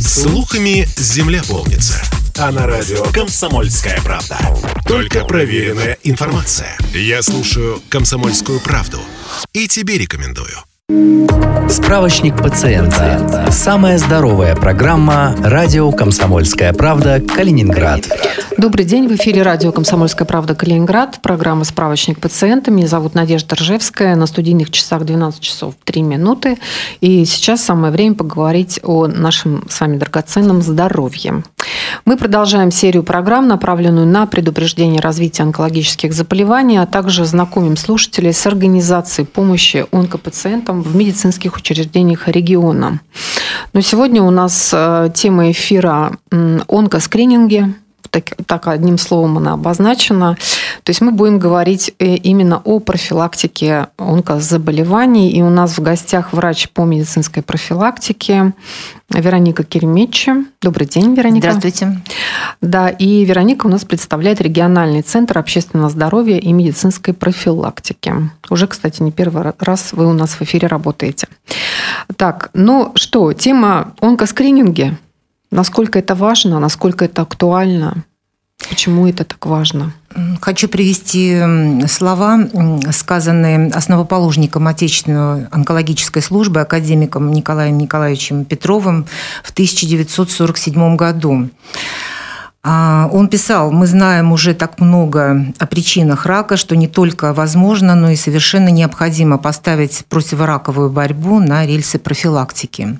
Слухами земля полнится. А на радио «Комсомольская правда». Только проверенная информация. Я слушаю «Комсомольскую правду» и тебе рекомендую. Справочник пациента. Самая здоровая программа «Радио Комсомольская правда. Калининград». Добрый день. В эфире «Радио Комсомольская правда. Калининград». Программа «Справочник пациента». Меня зовут Надежда Ржевская. На студийных часах 12 часов 3 минуты. И сейчас самое время поговорить о нашем с вами драгоценном здоровье. Мы продолжаем серию программ, направленную на предупреждение развития онкологических заболеваний, а также знакомим слушателей с организацией помощи онкопациентам в медицинских учреждениях региона. Но сегодня у нас тема эфира онкоскрининги. Так одним словом она обозначена. То есть мы будем говорить именно о профилактике онкозаболеваний. И у нас в гостях врач по медицинской профилактике Вероника Кереметчи. Добрый день, Вероника. Здравствуйте. Да, и Вероника у нас представляет региональный центр общественного здоровья и медицинской профилактики. Уже, кстати, не первый раз вы у нас в эфире работаете. Так, ну что, тема онкоскрининги. Насколько это важно, насколько это актуально, почему это так важно? Хочу привести слова, сказанные основоположником Отечественной онкологической службы, академиком Николаем Николаевичем Петровым в 1947 году. Он писал: мы знаем уже так много о причинах рака, что не только возможно, но и совершенно необходимо поставить противораковую борьбу на рельсы профилактики.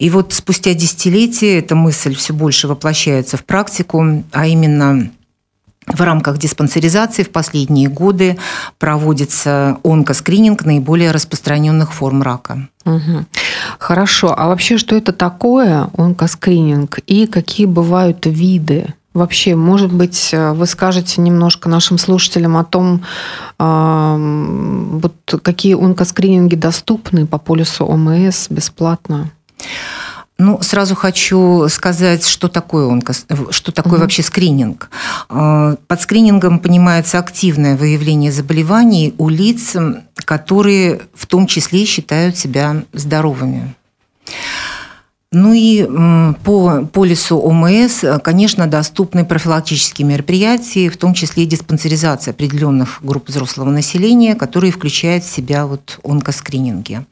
И вот спустя десятилетия эта мысль все больше воплощается в практику, а именно в рамках диспансеризации в последние годы проводится онкоскрининг наиболее распространенных форм рака. Угу. Хорошо. А вообще, что это такое онкоскрининг и какие бывают виды? Вообще, может быть, вы скажете немножко нашим слушателям о том, вот какие онкоскрининги доступны по полису ОМС бесплатно? Ну, сразу хочу сказать, что такое вообще скрининг. Под скринингом понимается активное выявление заболеваний у лиц, которые в том числе считают себя здоровыми. Ну и по полису ОМС, конечно, доступны профилактические мероприятия, в том числе и диспансеризация определенных групп взрослого населения, которые включают в себя вот онкоскрининги.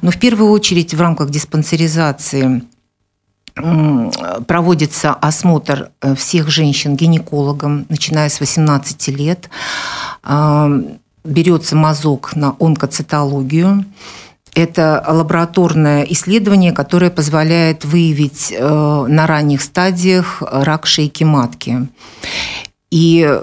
Но в первую очередь в рамках диспансеризации проводится осмотр всех женщин гинекологом, начиная с 18 лет. Берется мазок на онкоцитологию. Это лабораторное исследование, которое позволяет выявить на ранних стадиях рак шейки матки. И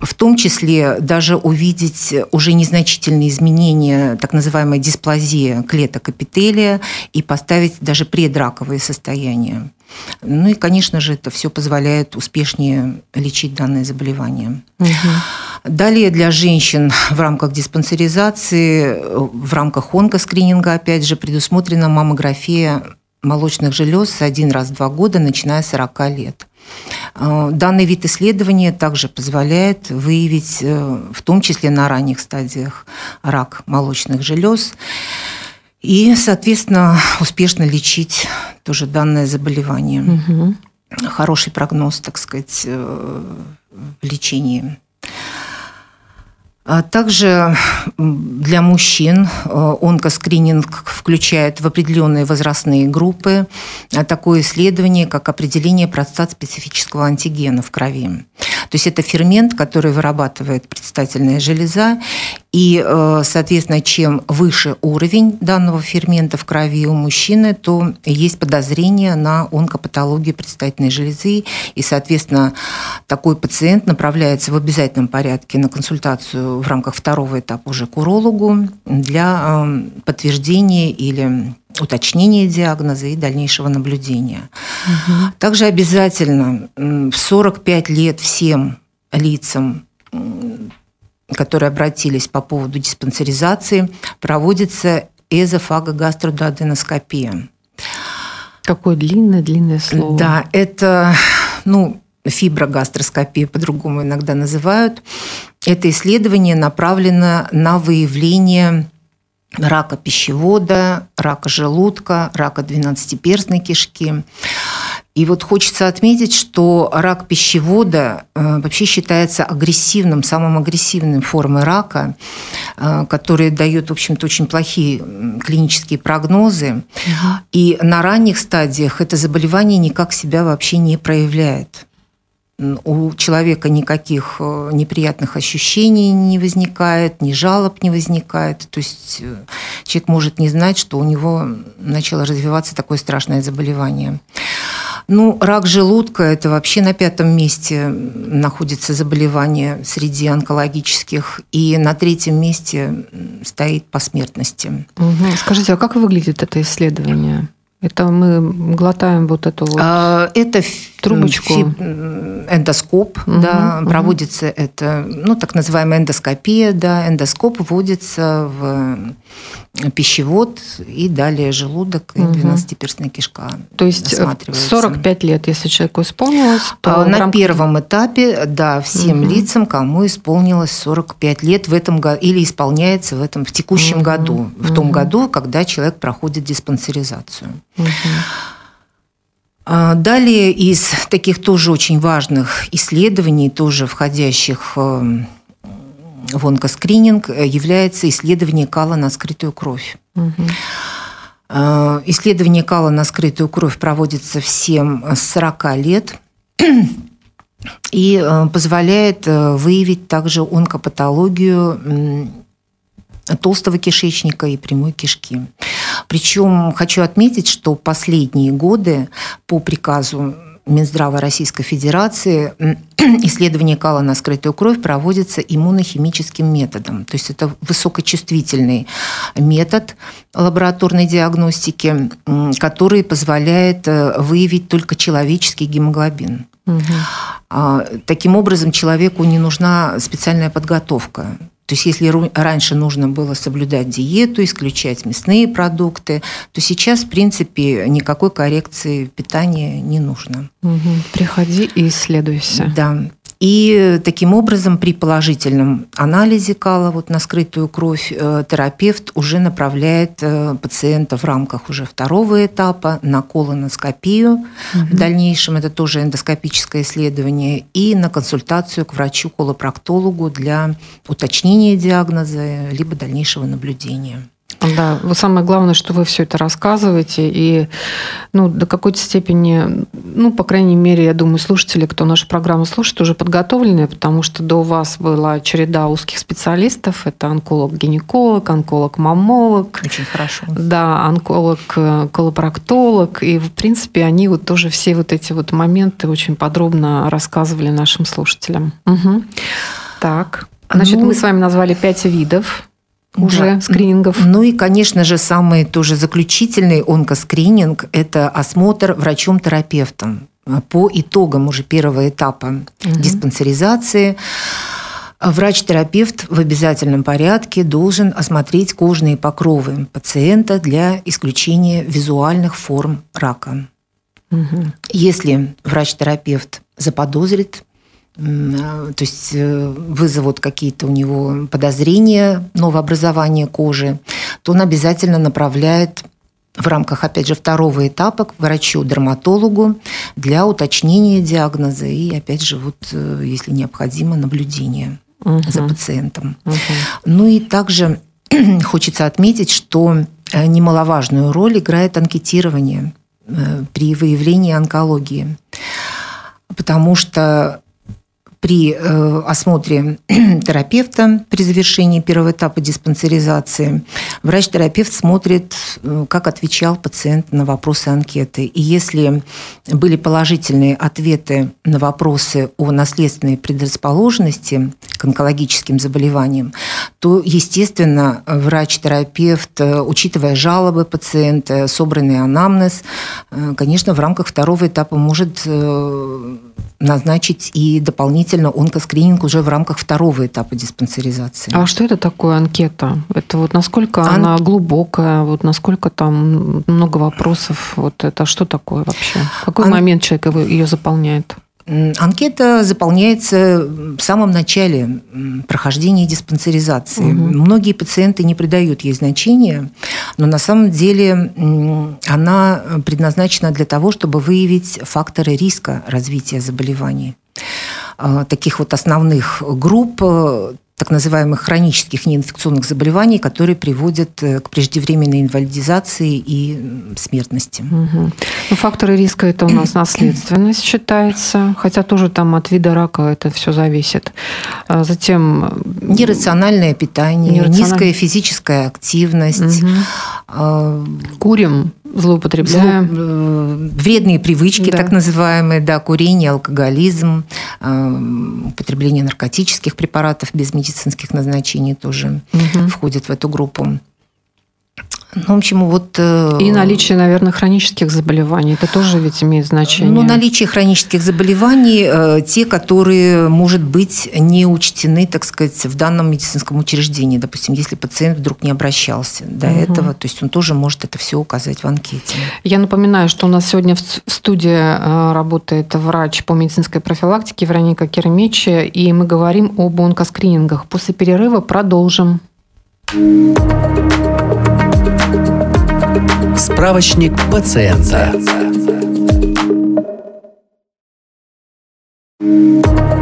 в том числе даже увидеть уже незначительные изменения, так называемая дисплазия клеток эпителия, и поставить даже предраковые состояния. Ну и, конечно же, это все позволяет успешнее лечить данное заболевание. Угу. Далее для женщин в рамках диспансеризации, в рамках онкоскрининга, опять же, предусмотрена маммография молочных желез один раз в 2 года, начиная с 40 лет. Данный вид исследования также позволяет выявить, в том числе на ранних стадиях, рак молочных желез и, соответственно, успешно лечить тоже данное заболевание. Угу. Хороший прогноз, так сказать, в лечении. Также для мужчин онкоскрининг включает в определенные возрастные группы такое исследование, как определение простатспецифического антигена в крови. То есть это фермент, который вырабатывает предстательная железа, и, соответственно, чем выше уровень данного фермента в крови у мужчины, то есть подозрение на онкопатологию предстательной железы, и, соответственно, такой пациент направляется в обязательном порядке на консультацию в рамках 2-го этапа уже к урологу для подтверждения или уточнения диагноза и дальнейшего наблюдения. Угу. Также обязательно в 45 лет всем лицам, которые обратились по поводу диспансеризации, проводится эзофагогастродуоденоскопия. Какое длинное-длинное слово. Да, это фиброгастроскопия, по-другому иногда называют. Это исследование направлено на выявление рака пищевода, рака желудка, рака двенадцатиперстной кишки. И вот хочется отметить, что рак пищевода вообще считается агрессивным, самым агрессивным формой рака, которая дает, в общем-то, очень плохие клинические прогнозы. И на ранних стадиях это заболевание никак себя вообще не проявляет. У человека никаких неприятных ощущений не возникает, ни жалоб не возникает. То есть человек может не знать, что у него начало развиваться такое страшное заболевание. Ну, рак желудка – это вообще на 5-м месте находится заболевание среди онкологических, и на 3-м месте стоит по смертности. Угу. Скажите, а как выглядит это исследование? Это мы глотаем вот эту вот трубочку. Эндоскоп, проводится это, так называемая эндоскопия, эндоскоп вводится в пищевод и далее желудок и двенадцатиперстная кишка. То есть 45 лет, если человеку исполнилось, то первом этапе, всем лицам, кому исполнилось 45 лет в этом году или исполняется в текущем году, в том году, когда человек проходит диспансеризацию. Далее из таких тоже очень важных исследований, тоже входящих в онкоскрининг, является исследование кала на скрытую кровь. Исследование кала на скрытую кровь проводится всем с 40 лет и позволяет выявить также онкопатологию толстого кишечника и прямой кишки. Причем хочу отметить, что последние годы по приказу Минздрава Российской Федерации исследование кала на скрытую кровь проводится иммунохимическим методом. То есть это высокочувствительный метод лабораторной диагностики, который позволяет выявить только человеческий гемоглобин. Таким образом, человеку не нужна специальная подготовка. То есть если раньше нужно было соблюдать диету, исключать мясные продукты, то сейчас, в принципе, никакой коррекции питания не нужно. Приходи и исследуйся. Да. И таким образом при положительном анализе кала на скрытую кровь терапевт уже направляет пациента в рамках уже 2-го этапа на колоноскопию. В дальнейшем это тоже эндоскопическое исследование и на консультацию к врачу-колопроктологу для уточнения диагноза либо дальнейшего наблюдения. Да, самое главное, что вы все это рассказываете, и до какой-то степени, по крайней мере, я думаю, слушатели, кто нашу программу слушает, уже подготовлены, потому что до вас была череда узких специалистов. Это онколог-гинеколог, онколог-маммолог. Очень хорошо. Да, онколог-колопроктолог. И, в принципе, они тоже все эти моменты очень подробно рассказывали нашим слушателям. Так, мы с вами назвали 5 видов. Уже скринингов. Ну и, конечно же, самый тоже заключительный онкоскрининг – это осмотр врачом-терапевтом по итогам уже 1-го этапа диспансеризации. Врач-терапевт в обязательном порядке должен осмотреть кожные покровы пациента для исключения визуальных форм рака. Если врач-терапевт заподозрит, то есть вызовут какие-то у него подозрения, новообразование кожи, то он обязательно направляет в рамках, опять же, 2-го этапа к врачу-дерматологу для уточнения диагноза и, опять же, если необходимо, наблюдение за пациентом. Ну и также хочется отметить, что немаловажную роль играет анкетирование при выявлении онкологии, потому что при осмотре терапевта при завершении 1-го этапа диспансеризации врач-терапевт смотрит, как отвечал пациент на вопросы анкеты. И если были положительные ответы на вопросы о наследственной предрасположенности к онкологическим заболеваниям, то, естественно, врач-терапевт, учитывая жалобы пациента, собранный анамнез, конечно, в рамках 2-го этапа может назначить и дополнительно онкоскрининг уже в рамках 2-го этапа диспансеризации. А что это такое анкета? Это насколько она глубокая, насколько там много вопросов, это что такое вообще? В какой момент человек ее заполняет? Анкета заполняется в самом начале прохождения диспансеризации. Угу. Многие пациенты не придают ей значения, но на самом деле она предназначена для того, чтобы выявить факторы риска развития заболеваний. Таких вот основных групп, так называемых хронических неинфекционных заболеваний, которые приводят к преждевременной инвалидизации и смертности. Угу. Ну, факторы риска – это у нас наследственность считается, хотя тоже там от вида рака это все зависит. А затем… Нерациональное питание, низкая физическая активность. Угу. Курим, злоупотребляем. Вредные привычки, да, так называемые, да, курение, алкоголизм, употребление наркотических препаратов без медицинских назначений тоже входит в эту группу. Ну, в общем, вот... И наличие, наверное, хронических заболеваний. Это тоже ведь имеет значение. Ну, наличие хронических заболеваний, те, которые, может быть, не учтены, так сказать, в данном медицинском учреждении. Допустим, если пациент вдруг не обращался до этого, то есть он тоже может это все указать в анкете. Я напоминаю, что у нас сегодня в студии работает врач по медицинской профилактике Вероника Кереметчи, и мы говорим об онкоскринингах. После перерыва продолжим. Справочник пациента.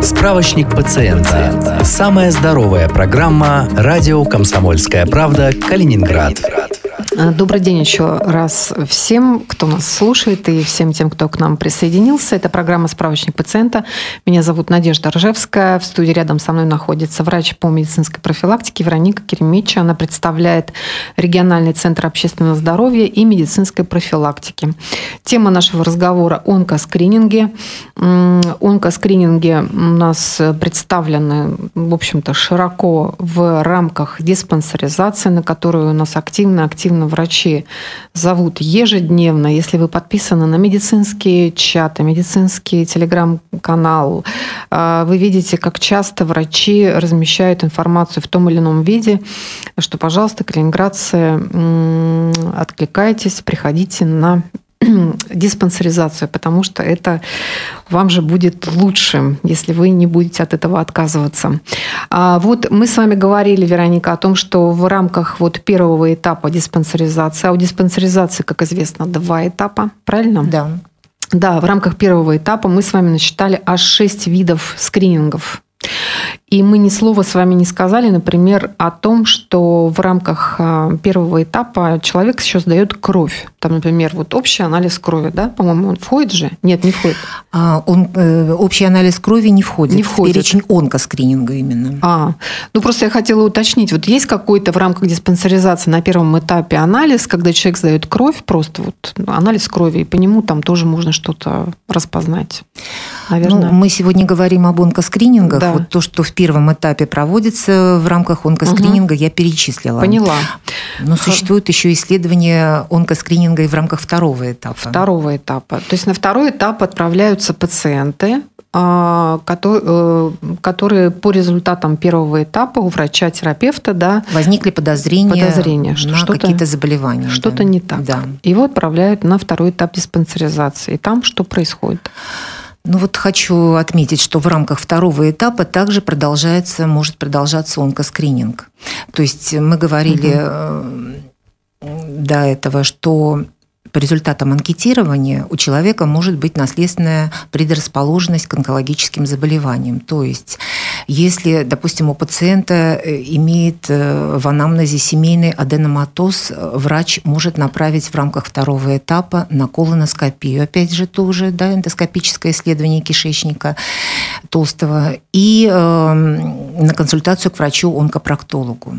Справочник пациента. Самая здоровая программа радио «Комсомольская правда», Калининград. Добрый день еще раз всем, кто нас слушает, и всем тем, кто к нам присоединился. Это программа «Справочник пациента». Меня зовут Надежда Ржевская. В студии рядом со мной находится врач по медицинской профилактике Вероника Кереметчи. Она представляет региональный центр общественного здоровья и медицинской профилактики. Тема нашего разговора – онкоскрининги. Онкоскрининги у нас представлены, в общем-то, широко в рамках диспансеризации, на которую у нас активно врачи зовут ежедневно. Если вы подписаны на медицинские чаты, медицинский телеграм-канал, вы видите, как часто врачи размещают информацию в том или ином виде, что, пожалуйста, калининградцы, откликайтесь, приходите на диспансеризацию, потому что это вам же будет лучше, если вы не будете от этого отказываться. Вот мы с вами говорили, Вероника, о том, что в рамках вот первого этапа диспансеризации, а у диспансеризации, как известно, 2 этапа, правильно? Да. Да, в рамках первого этапа мы с вами насчитали аж 6 видов скринингов. И мы ни слова с вами не сказали, например, о том, что в рамках первого этапа человек еще сдает кровь. Там, например, вот общий анализ крови, да? По-моему, он входит же? Нет, не входит. Общий анализ крови не входит. Не входит. Перечень онкоскрининга именно. Ну просто я хотела уточнить. Вот есть какой-то в рамках диспансеризации на первом этапе анализ, когда человек сдает кровь, просто вот анализ крови, и по нему там тоже можно что-то распознать? Наверное. Ну, мы сегодня говорим об онкоскринингах. Да. Вот то, что в первом этапе проводится в рамках онкоскрининга, я перечислила. Поняла. Но существует еще исследование онкоскрининга и в рамках второго этапа. Второго этапа. То есть на второй этап отправляются пациенты, которые по результатам первого этапа у врача-терапевта, да, возникли подозрения что на что-то, какие-то заболевания. Что-то, да, не так. Да. Его отправляют на второй этап диспансеризации. И там что происходит? Ну вот хочу отметить, что в рамках второго этапа также может продолжаться онкоскрининг. То есть мы говорили до этого, что по результатам анкетирования у человека может быть наследственная предрасположенность к онкологическим заболеваниям. То есть если, допустим, у пациента имеет в анамнезе семейный аденоматоз, врач может направить в рамках второго этапа на колоноскопию. Опять же, тоже, да, эндоскопическое исследование кишечника толстого. И на консультацию к врачу-онкопроктологу.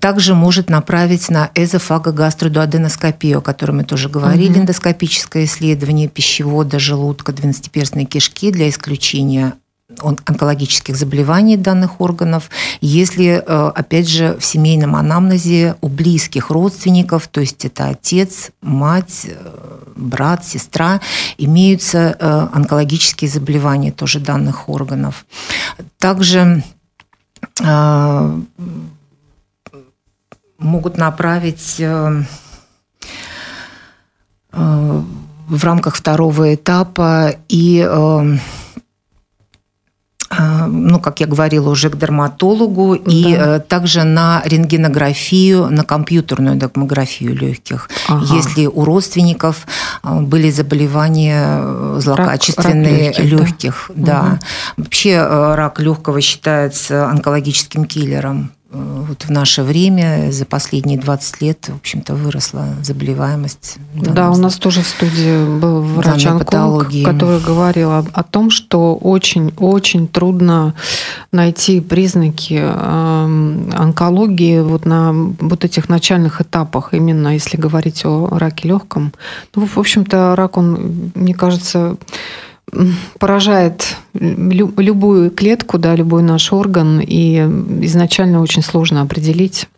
Также может направить на эзофагогастродуоденоскопию, о которой мы тоже говорили, эндоскопическое исследование пищевода, желудка, двенадцатиперстной кишки для исключения онкологических заболеваний данных органов, если, опять же, в семейном анамнезе у близких родственников, то есть это отец, мать, брат, сестра, имеются онкологические заболевания тоже данных органов. Также могут направить в рамках второго этапа и, ну, как я говорила, уже к дерматологу, да. И также на рентгенографию, на компьютерную томографию легких. Ага. Если у родственников были заболевания злокачественные рак легких. Да. Угу. Вообще рак легкого считается онкологическим киллером. Вот в наше время, за последние 20 лет, в общем-то, выросла заболеваемость. Да, у нас тоже в студии был врач-онколог, который говорил о том, что очень-очень трудно найти признаки онкологии вот на вот этих начальных этапах, именно если говорить о раке легком. Ну, в общем-то, рак, он, мне кажется, поражает любую клетку, да, любой наш орган, и изначально очень сложно определить,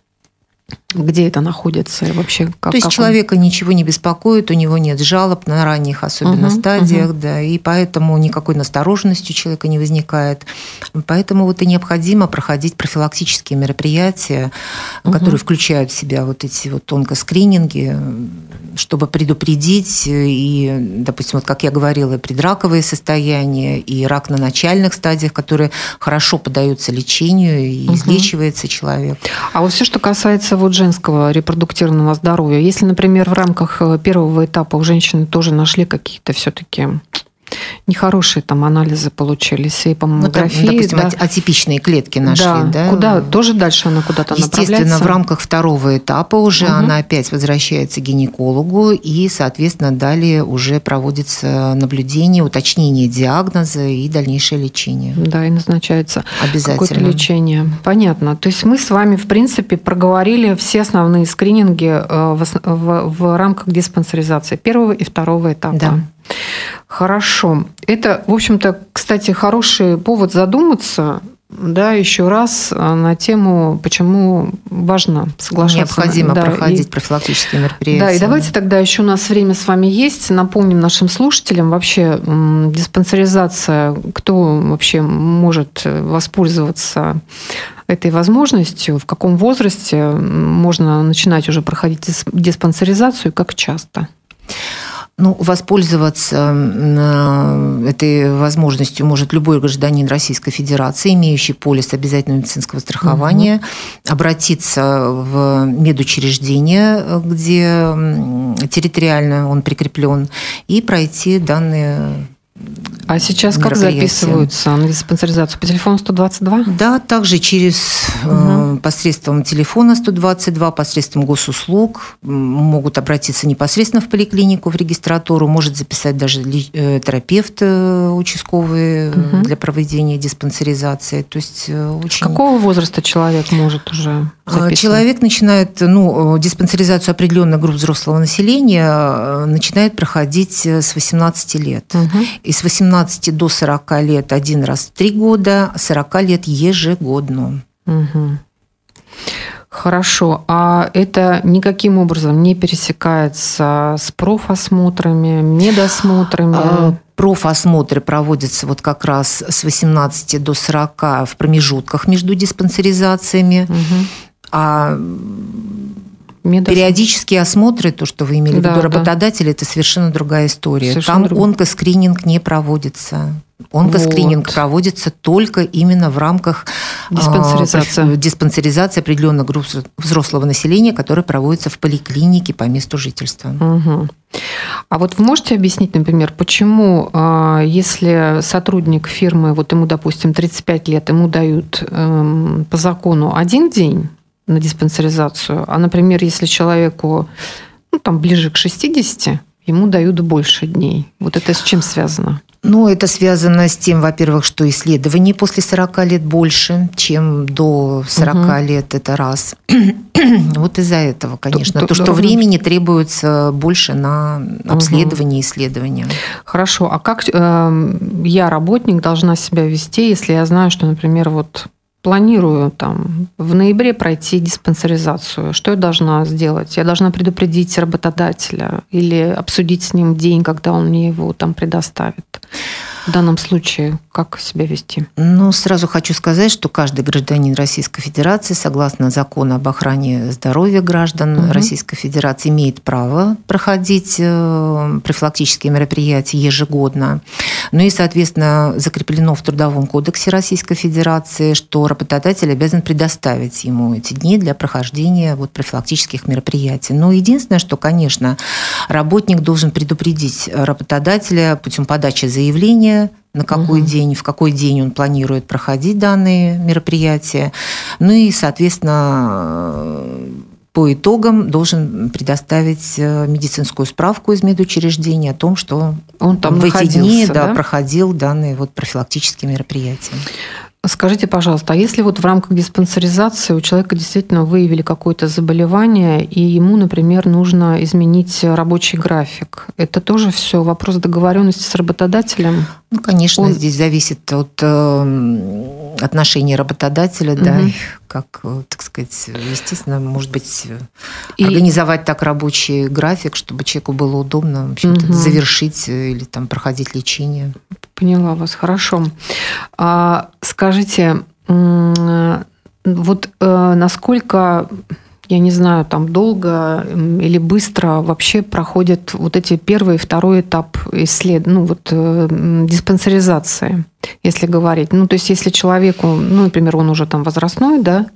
где это находится и вообще как. То есть человека ничего не беспокоит, у него нет жалоб на ранних, особенно стадиях, да, и поэтому никакой настороженности у человека не возникает. Поэтому вот и необходимо проходить профилактические мероприятия, которые включают в себя вот эти вот онкоскрининги, чтобы предупредить и, допустим, вот как я говорила, предраковые состояния и рак на начальных стадиях, которые хорошо поддаются лечению и излечивается человек. А вот все, что касается вот женского репродуктивного здоровья, если, например, в рамках первого этапа у женщины тоже нашли какие-то все-таки нехорошие там анализы получились, и по маммографии, ну, допустим, да, атипичные клетки нашли, да? Куда тоже дальше она куда-то направляется? Естественно, в рамках второго этапа уже она опять возвращается к гинекологу, и, соответственно, далее уже проводится наблюдение, уточнение диагноза и дальнейшее лечение. Да, и назначается какое-то лечение. Понятно. То есть мы с вами, в принципе, проговорили все основные скрининги в рамках диспансеризации первого и второго этапа. Да. Хорошо. Это, в общем-то, кстати, хороший повод задуматься, да, еще раз на тему, почему важно соглашаться. Необходимо проходить профилактические мероприятия. Да, и давайте тогда еще у нас время с вами есть. Напомним нашим слушателям вообще диспансеризация, кто вообще может воспользоваться этой возможностью, в каком возрасте можно начинать уже проходить диспансеризацию и как часто? Ну, воспользоваться этой возможностью может любой гражданин Российской Федерации, имеющий полис обязательного медицинского страхования, обратиться в медучреждение, где территориально он прикреплен, и пройти данные. А сейчас как записываются на диспансеризацию? По телефону 122? Да, также через посредством телефона 122, посредством госуслуг. Могут обратиться непосредственно в поликлинику, в регистратуру. Может записать даже терапевт участковый для проведения диспансеризации. То есть очень... Какого возраста человек может уже записывать? Человек начинает, ну, диспансеризацию определенных групп взрослого населения начинает проходить с 18 лет. И с 18 до 40 лет один раз в 3 года, 40 лет ежегодно. Угу. Хорошо. А это никаким образом не пересекается с профосмотрами, медосмотрами? Профосмотры проводятся вот как раз с 18 до 40 в промежутках между диспансеризациями. А... Периодические осмотры, то, что вы имели в виду, работодателя, это совершенно другая история. Онкоскрининг не проводится. Онкоскрининг проводится только именно в рамках диспансеризации определенных групп взрослого населения, которые проводятся в поликлинике по месту жительства. Угу. А вот вы можете объяснить, например, почему, если сотрудник фирмы, вот ему, допустим, 35 лет, ему дают по закону один день на диспансеризацию, а, например, если человеку, ну, там, ближе к 60, ему дают больше дней. Вот это с чем связано? Ну, это связано с тем, во-первых, что исследований после 40 лет больше, чем до 40 лет. Это раз. Вот из-за этого, конечно. То, что времени требуется больше на обследование и исследование. Хорошо. А как я, работник, должна себя вести, если я знаю, что, например, вот планирую там в ноябре пройти диспансеризацию. Что я должна сделать? Я должна предупредить работодателя или обсудить с ним день, когда он мне его там предоставит. в данном случае как себя вести? Ну, сразу хочу сказать, что каждый гражданин Российской Федерации, согласно закону об охране здоровья граждан Российской Федерации, имеет право проходить профилактические мероприятия ежегодно. Ну и, соответственно, закреплено в Трудовом кодексе Российской Федерации, что работодатель обязан предоставить ему эти дни для прохождения вот профилактических мероприятий. Но единственное, что, конечно, работник должен предупредить работодателя путем подачи заявления, на какой день, в какой день он планирует проходить данные мероприятия. Ну и, соответственно, по итогам должен предоставить медицинскую справку из медучреждения о том, что он там в эти дни проходил данные вот профилактические мероприятия. Скажите, пожалуйста, а если вот в рамках диспансеризации у человека действительно выявили какое-то заболевание, и ему, например, нужно изменить рабочий график, это тоже все вопрос договоренности с работодателем? Ну, конечно, здесь зависит от отношений работодателя, да, как, так сказать, естественно, может быть, организовать так рабочий график, чтобы человеку было удобно, в общем-то, завершить или там проходить лечение. Поняла вас, хорошо. Скажите, вот насколько, я не знаю, там долго или быстро вообще проходят вот эти первый и второй этап диспансеризации, если говорить. Ну, то есть, если человеку, ну, например, он уже там возрастной, да,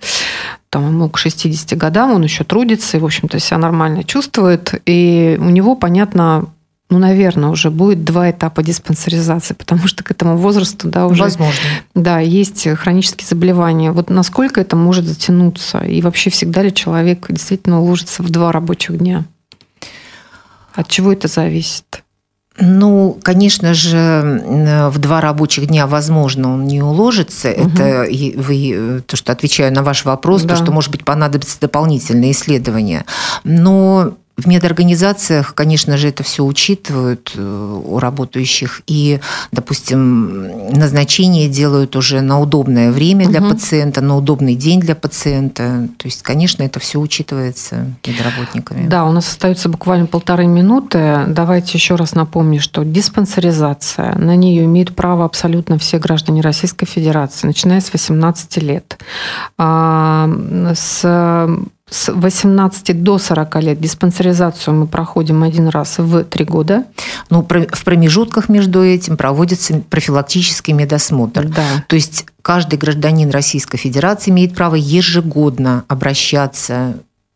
там ему к 60 годам, он еще трудится, и, в общем-то, себя нормально чувствует, и у него, понятно, ну, наверное, уже будет два этапа диспансеризации, потому что к этому возрасту, да, уже возможно. Да, есть хронические заболевания. Вот насколько это может затянуться? И вообще всегда ли человек действительно уложится в два рабочих дня? От чего это зависит? Ну, конечно же, в два рабочих дня, возможно, он не уложится. Это то, что отвечаю на ваш вопрос, да. То, что, может быть, понадобится дополнительное исследование. Но в медорганизациях, конечно же, это все учитывают у работающих и, допустим, назначение делают уже на удобное время для пациента, на удобный день для пациента. То есть, конечно, это все учитывается медработниками. Да, у нас остается буквально 1,5 минуты. Давайте еще раз напомню, что диспансеризация, на нее имеют право абсолютно все граждане Российской Федерации, начиная с 18 лет. С 18 до 40 лет диспансеризацию мы проходим один раз в 3 года. Но в промежутках между этим проводится профилактический медосмотр. Да. То есть каждый гражданин Российской Федерации имеет право ежегодно обращаться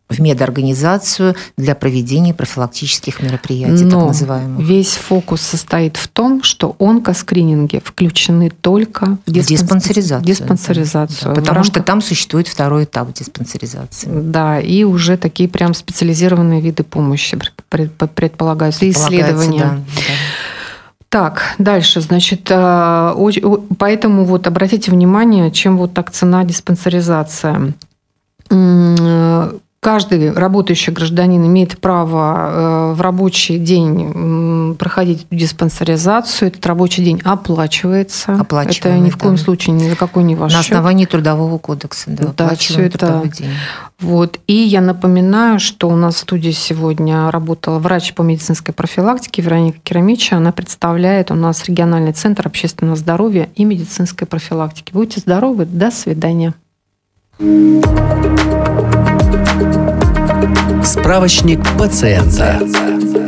в медорганизацию для проведения профилактических мероприятий, но так называемых. Весь фокус состоит в том, что онкоскрининги включены только в диспансеризацию. Да, потому что там существует второй этап диспансеризации. Да, и уже такие прям специализированные виды помощи предполагаются, исследования. Да. Так, дальше, значит, поэтому вот обратите внимание, чем вот так цена диспансеризация. Каждый работающий гражданин имеет право в рабочий день проходить диспансеризацию. Этот рабочий день оплачивается. Это ни в коем случае ни за какой не ваш счет. На основании Трудового кодекса. Да, оплачиваем трудовой день. Вот. И я напоминаю, что у нас в студии сегодня работала врач по медицинской профилактике Вероника Кереметчи. Она представляет у нас региональный центр общественного здоровья и медицинской профилактики. Будьте здоровы. До свидания. Справочник пациента.